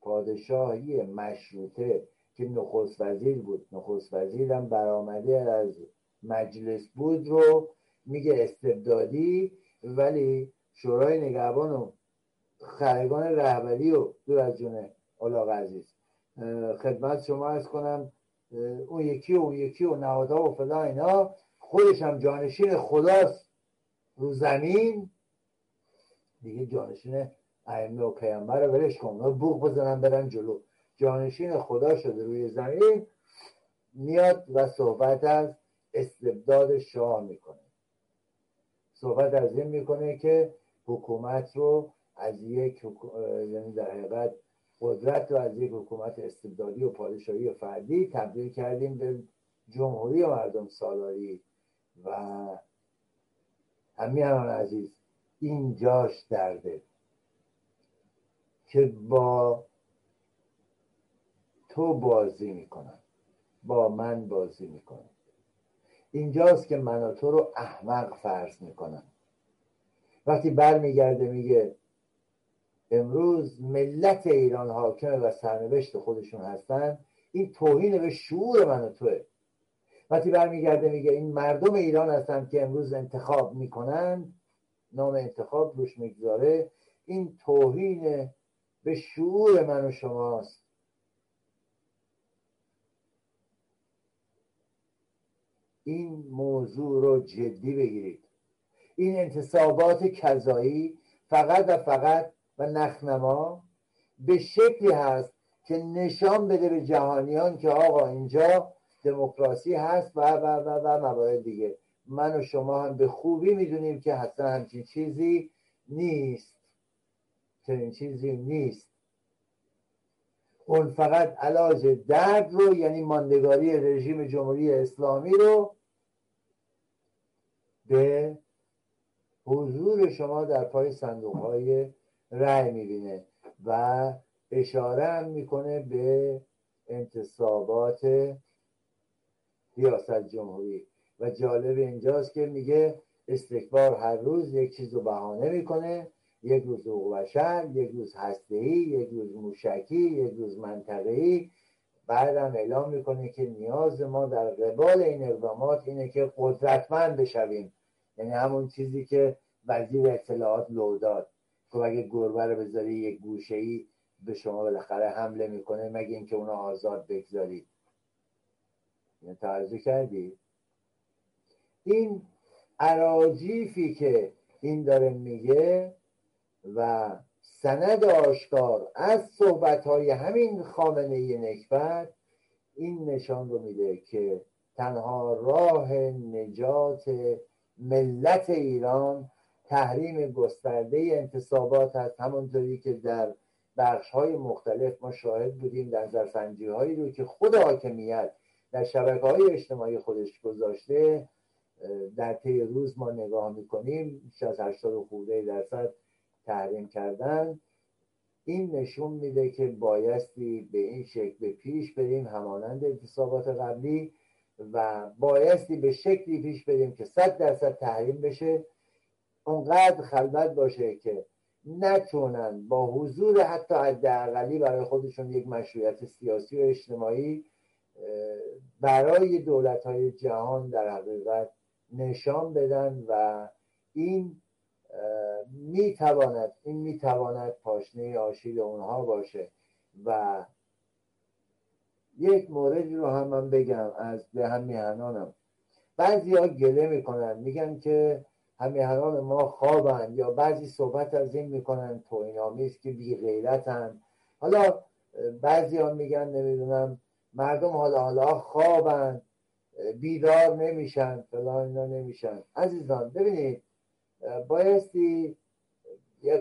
پادشاهی مشروطه که نخست وزیر بود، نخست وزیرم برآمده از مجلس بود رو میگه استبدادی، ولی شورای نگهبان و خرگان رهبری و دور از جون علاق عزیز خدمت شما عرض کنم اون یکی و اون یکی و نهادها و فلان اینا خودش هم جانشین خداست رو زمین دیگه، جانشین ائمه و پیامبر رو ولش کن، اونا بوق بزنن برن جلو، جانشین خدا شده روی زمین، میاد و صحبت از استبداد شاه میکنه، صحبت از این میکنه که حکومت رو از یک یعنی در حقیقت قدرت رو از یک حکومت استبدادی و پادشاهی و فردی تبدیل کردیم به جمهوری و مردم سالاری. و همیهنان عزیز این جاش درده که با تو بازی میکنن، با من بازی میکنن، اینجاست که من و تو رو احمق فرض میکنن. وقتی بر میگرده میگه امروز ملت ایران حاکمه و سرنوشت خودشون هستن، این توهین به شعور من و توه. وقتی بر میگرده میگه این مردم ایران هستن که امروز انتخاب میکنن، نام انتخاب روش میگذاره، این توهین به شعور من و شماست. این موضوع رو جدی بگیرید. این انتصابات قضایی فقط و فقط و نخنما به شکلی هست که نشان بده به جهانیان که آقا اینجا دموکراسی هست و و و و موارد دیگه. من و شما هم به خوبی میدونیم که حتی همچین چیزی نیست. چنین چیزی نیست. اون فقط علاج درد رو، یعنی ماندگاری رژیم جمهوری اسلامی رو، به حضور شما در پای صندوق‌های رأی می‌بینه و اشاره هم می‌کنه به انتصابات ریاست جمهوری. و جالب اینجاست که میگه استکبار هر روز یک چیز رو بهانه می‌کنه، یک روز حقوق بشر، یک روز هسته‌ای، یک روز موشکی، یک روز منطقه‌ای. بعدم اعلام می‌کنه که نیاز ما در قبال این اقدامات اینه که قدرتمند بشویم، یعنی همون چیزی که وزیر اطلاعات لو داد. خب اگه گربه رو بذاری یک گوشه‌ای به شما بالاخره حمله میکنه، مگه اینکه اونو آزاد بگذارید. یعنی تعرضی کردی؟ این اراجیفی که این داره میگه و سند آشکار از صحبت‌های همین خامنه‌ای نکبت این نشان رو میده که تنها راه نجات ملت ایران تحریم گسترده انتصابات هست. همونطوری که در بخش‌های مختلف ما شاهد بودیم، در نظرسنجی‌هایی رو که خود حاکمیت در شبکه‌های اجتماعی خودش گذاشته، در طی روز ما نگاه می‌کنیم بیش از هشتاد و پنج درصد تحریم کردن. این نشون میده که بایستی به این شکل پیش بریم همانند انتصابات قبلی و بایستی به شکلی پیش بریم که صد درصد تحریم بشه، اونقدر خلوت باشه که نتونن با حضور حتی حداقلی برای خودشون یک مشروعیت سیاسی و اجتماعی برای دولت‌های جهان در حقیقت نشان بدن. و این میتواند این میتواند پاشنه آشیل اونها باشه. و یک موردی رو هم من بگم از به هم میهنانم. بعضی ها گله میکنن، میگن که هم میهنان ما خوابن، یا بعضی صحبت از این میکنن توهین‌آمیز که بی غیرتن. حالا بعضی ها میگن نمیدونم مردم حالا حالا خوابن، بیدار نمیشن، فلان اینا نمیشن. عزیزان ببینید، بایستی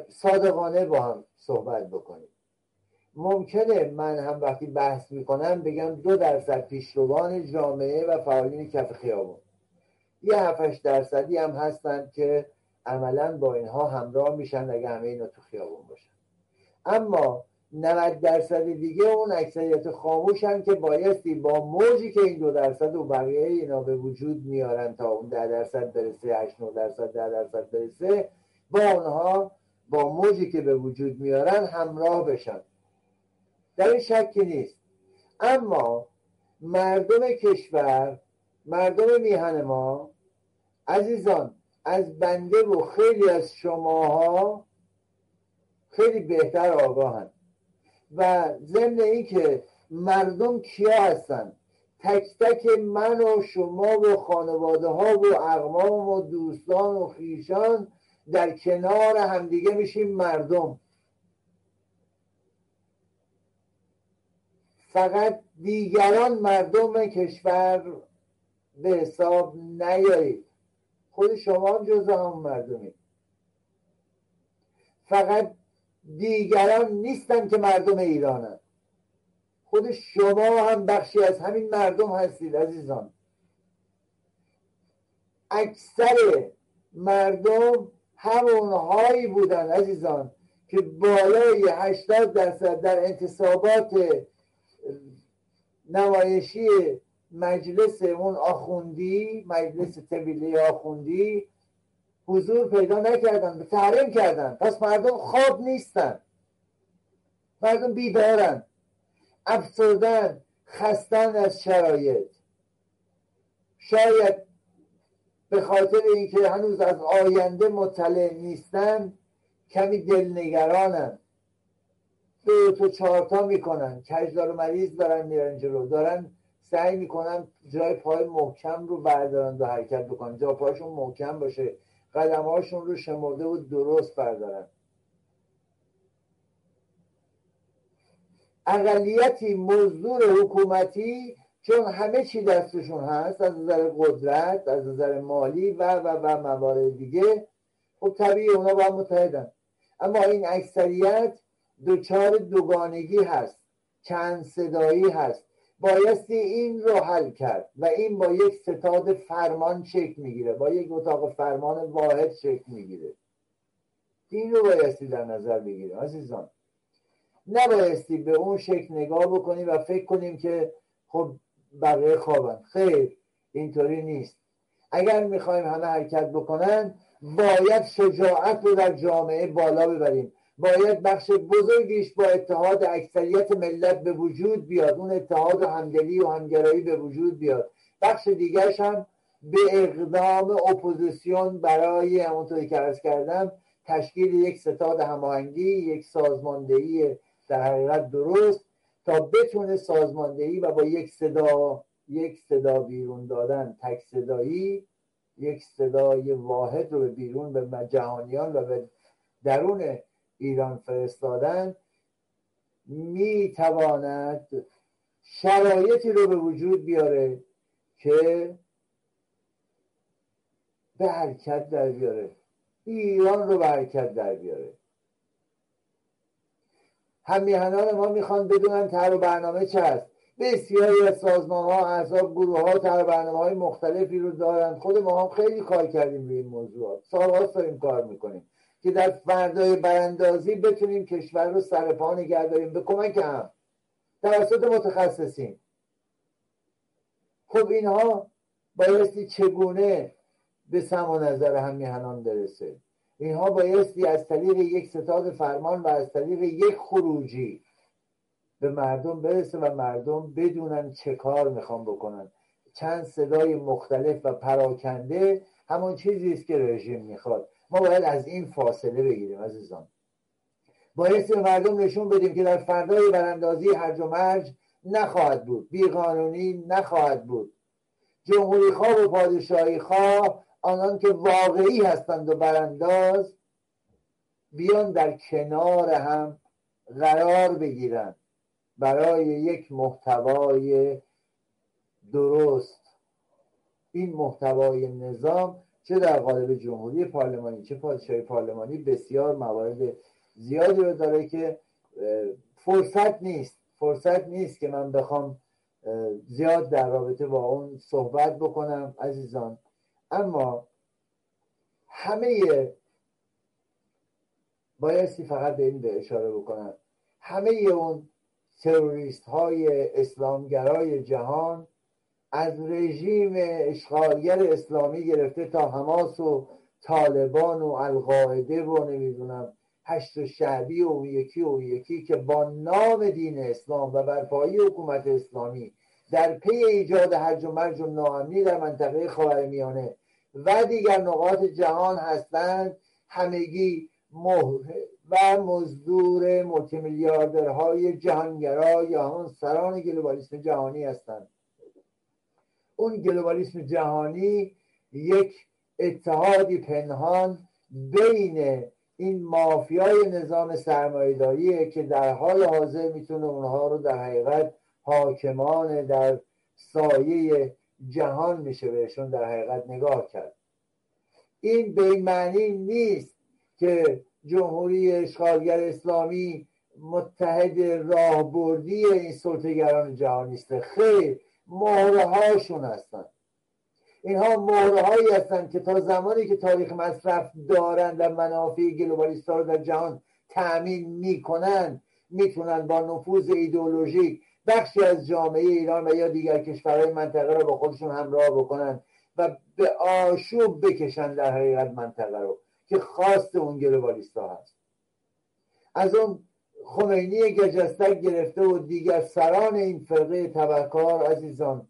صادقانه با هم صحبت بکنیم. ممکنه من هم وقتی بحث میکنم بگم دو درصد پیشروان جامعه و فعالین کف خیابون، یه هفتش درصدی هم هستن که عملا با اینها همراه میشن اگه همه اینا تو خیابون باشن. اما نود درصد دیگه اون اکثریت خاموشن که بایستی با موجی که این دو درصد و بقیه اینا به وجود میارن تا اون ده درصد برسه، هشت نه درصد ده درصد برسه، با اونها با موجی که به وجود میارن همراه بشن. در این شکی نیست. اما مردم کشور، مردم میهن ما، عزیزان از بنده و خیلی از شماها خیلی بهتر آگاهن. و ضمن این که مردم کیا هستن، تک تک من و شما و خانواده ها و اقوام و دوستان و خویشان در کنار همدیگه میشیم مردم. فقط دیگران مردم کشور به حساب نیایید، خود شما هم جزء هم مردمید. فقط دیگران نیستن که مردم ایرانن، خود شما هم بخشی از همین مردم هستید. عزیزان اکثر مردم همونهایی بودن عزیزان که بالای هشتاد درصد در انتصابات نمایشی مجلس اون آخوندی، مجلس طبیلی آخوندی حضور پیدا نکردن، به تحریم کردن. پس مردم خواب نیستن، مردم بیدارن، افسردن، خستن از شرایط. شاید به خاطر اینکه هنوز از آینده مطلع نیستن کمی دلنگرانن. دو تا چهارتا میکنن، کجدار و مریض دارن میرن جلو، دارن سعی میکنن جای پای محکم رو بردارن و حرکت بکنن، جا پایشون محکم باشه، قدمهاشون رو شمرده و درست بردارن. اقلیتی مزدور حکومتی چون همه چی دستشون هست از نظر قدرت، از نظر مالی و و و موارد دیگه، خب طبیعی اونا با هم متحدن. اما این اکثریت دوچار دوگانگی هست، چند صدایی هست. بایستی این رو حل کرد و این با یک ستاد فرمان شکل میگیره، با یک اتاق فرمان واحد شکل میگیره. این رو بایستی در نظر بگیریم عزیزان. نبایستی به اون شکل نگاه بکنیم و فکر کنیم که خب بقیه خوابن. خیر، اینطوری نیست. اگر میخوایم همه حرکت بکنن باید شجاعت رو در جامعه بالا ببریم، باید بخش بزرگیش با اتحاد اکثریت ملت به وجود بیاد، اون اتحاد و همدلی و همگرایی به وجود بیاد. بخش دیگرش هم به اقدام اپوزیسیون برای همونطوری که عرض کردم تشکیل یک ستاد هماهنگی، یک سازماندهی در حقیقت درست تا بتونه سازماندهی و با یک صدا، یک صدا بیرون دادن، تک صدایی، یک صدای واحد رو بیرون به جهانیان و به درون ایران فرستادن میتواند شرایطی رو به وجود بیاره که به حرکت در بیاره، ایران رو به حرکت در بیاره. همیهنان ما میخوان بدونن طرح و برنامه چه هست. بسیاری از سازمان ها، احزاب، گروه ها طرح و برنامه های مختلفی رو دارن. خود ما هم خیلی کار کردیم روی این موضوعات، سال‌ها داریم کار میکنیم که در فردای براندازی بتونیم کشور رو سر پا نگه داریم به کمک هم توسط متخصصین. خب اینها بایستی چگونه به سم و نظر همیهنان برسه؟ اینها بایستی از طریق یک ستاد فرمان و از طریق یک خروجی به مردم برسه و مردم بدونن چه کار میخوان بکنن. چند صدای مختلف و پراکنده همون چیزیست که رژیم میخواد. ما باید از این فاصله بگیریم عزیزان. بایستی مردم نشون بدیم که در فردای براندازی هرج و مرج نخواهد بود، بیقانونی نخواهد بود. جمهوری خواه و پادشاهی خواه، آنان که واقعی هستند و برانداز، بیان در کنار هم قرار بگیرن برای یک محتوای درست. این محتوای نظام چه در قالب جمهوری پارلمانی چه پادشاهی پارلمانی بسیار موارد زیادی رو داره که فرصت نیست فرصت نیست که من بخوام زیاد در رابطه با اون صحبت بکنم عزیزان. اما همه بایستی فقط به این به اشاره بکنم، همه اون تروریست های اسلامگرای جهان از رژیم اشغالگر اسلامی گرفته تا حماس و طالبان و القاعده و نمیدونم هشت شعبی و یکی و یکی که با نام دین اسلام و برپایی حکومت اسلامی در پی ایجاد هرج و مرج و ناامنی در منطقه خاورمیانه و دیگر نقاط جهان هستند، همگی مهر و مزدور ملتی میلیاردرهای جهانگرا یا همون سران گلوبالیسم جهانی هستند. اون گلوبالیسم جهانی یک اتحادی پنهان بین این مافیای نظام سرمایه‌داریه که در حال حاضر میتونه اونها رو در حقیقت حاکمان در سایه جهان میشه بهشون در حقیقت نگاه کرد. این به این معنی نیست که جمهوری اشغالگر اسلامی متحد راهبردی این سلطه‌گران جهانی است. خیر، مهرهاشون هستن. اینها مهرهایی هستن که تا زمانی که تاریخ مصرف دارند و منافع گلوبالیست‌ها رو در جهان تأمین میکنن، میتونن با نفوذ ایدئولوژیک بخشی از جامعه ایران و یا دیگر کشورهای منطقه رو با خودشون همراه بکنن و به آشوب بکشن در حقیقت منطقه رو که خواست اون گلوبالیست‌ها هست. از اون خمینی گجستک گرفته و دیگر سران این فرقه تبهکار عزیزان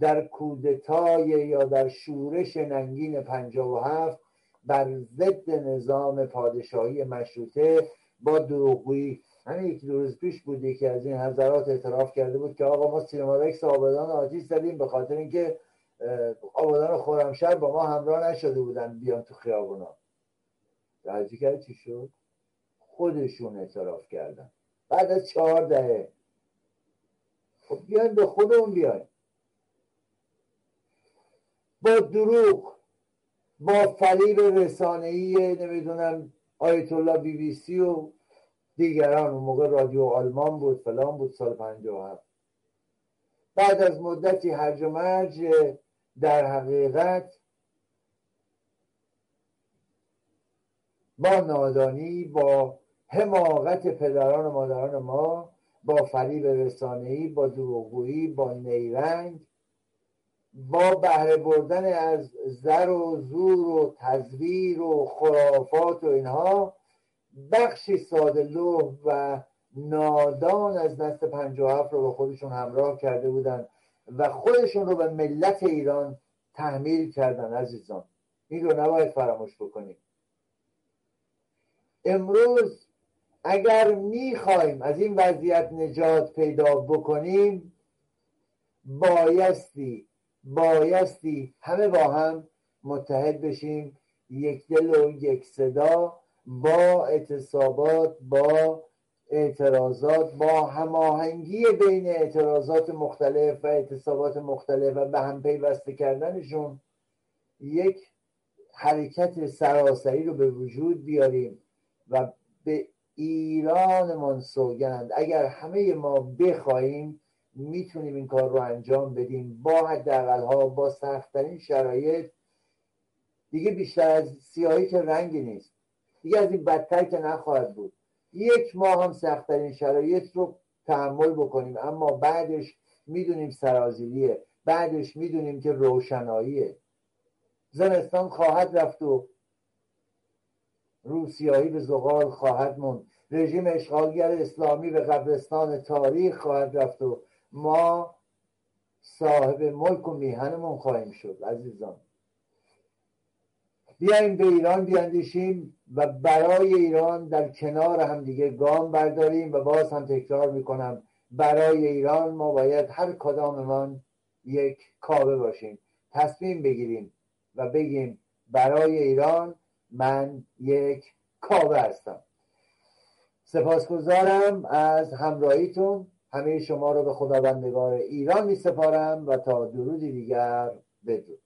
در کودتای یا در شورش ننگین پنجاه و هفت بر ضد نظام پادشاهی مشروطه با دروغگویی همین یکی دو روز پیش بود یکی از این حضرات اعتراف کرده بود که آقا ما سینمارکس آبادان آتیش زدیم به خاطر اینکه آبادان خرمشهر با ما همراه نشده بودن بیان تو خیابونا. راجع کرد چی شد؟ خودشون اعتراف کردن بعد از چهار دهه. خب بیاین به خودمون بیاین، با دروغ، با فریب رسانه‌ای نمیدونم آیت الله بی بی سی و دیگران، اون موقع رادیو آلمان بود فلان بود، سال پنجاه و هفت. بعد از مدتی هرج و مرج در حقیقت با نادانی، با حماقت پدران و مادران ما، با فریب رسانه‌ای، با دروغگویی، با نیرنگ، با بهره بردن از زر و زور و تزویر و خرافات و اینها، بخشی ساده‌لوح و نادان از نسل پنجاه و هفت رو با خودشون همراه کرده بودن و خودشون رو به ملت ایران تحمیل کردن. عزیزان این رو نباید فراموش بکنیم. امروز اگر میخوایم از این وضعیت نجات پیدا بکنیم بایستی بایستی همه با هم متحد بشیم، یک دل و یک صدا، با اعتصابات، با اعتراضات، با هماهنگی بین اعتراضات مختلف و اعتصابات مختلف و به هم پیوسته کردنشون یک حرکت سراسری رو به وجود بیاریم و به ایرانمون سوگند. اگر همه ما بخوایم میتونیم این کار رو انجام بدیم، با حداقل‌ها، با سخت‌ترین شرایط. دیگه بیشتر از سیاهی که رنگی نیست، دیگه از این بدتر که نخواهد بود. یک ماه هم سخت‌ترین شرایط رو تحمل بکنیم، اما بعدش میدونیم سرازیریه، بعدش میدونیم که روشناییه. زمستان خواهد رفت و روسیایی به زغال خواهد موند، رژیم اشغالگر اسلامی به قبرستان تاریخ خواهد رفت و ما صاحب ملک و میهنمون خواهیم شد. عزیزان بیاییم به ایران بیاندیشیم و برای ایران در کنار هم دیگه گام برداریم و باز هم تکرار میکنم برای ایران ما باید هر کداممان یک کاوه باشیم، تصمیم بگیریم و بگیم برای ایران من یک کاوه هستم. سپاسگزارم از همراهیتون، همه شما رو به خداوندگار ایران می سپارم و تا درودی دیگر بدرود.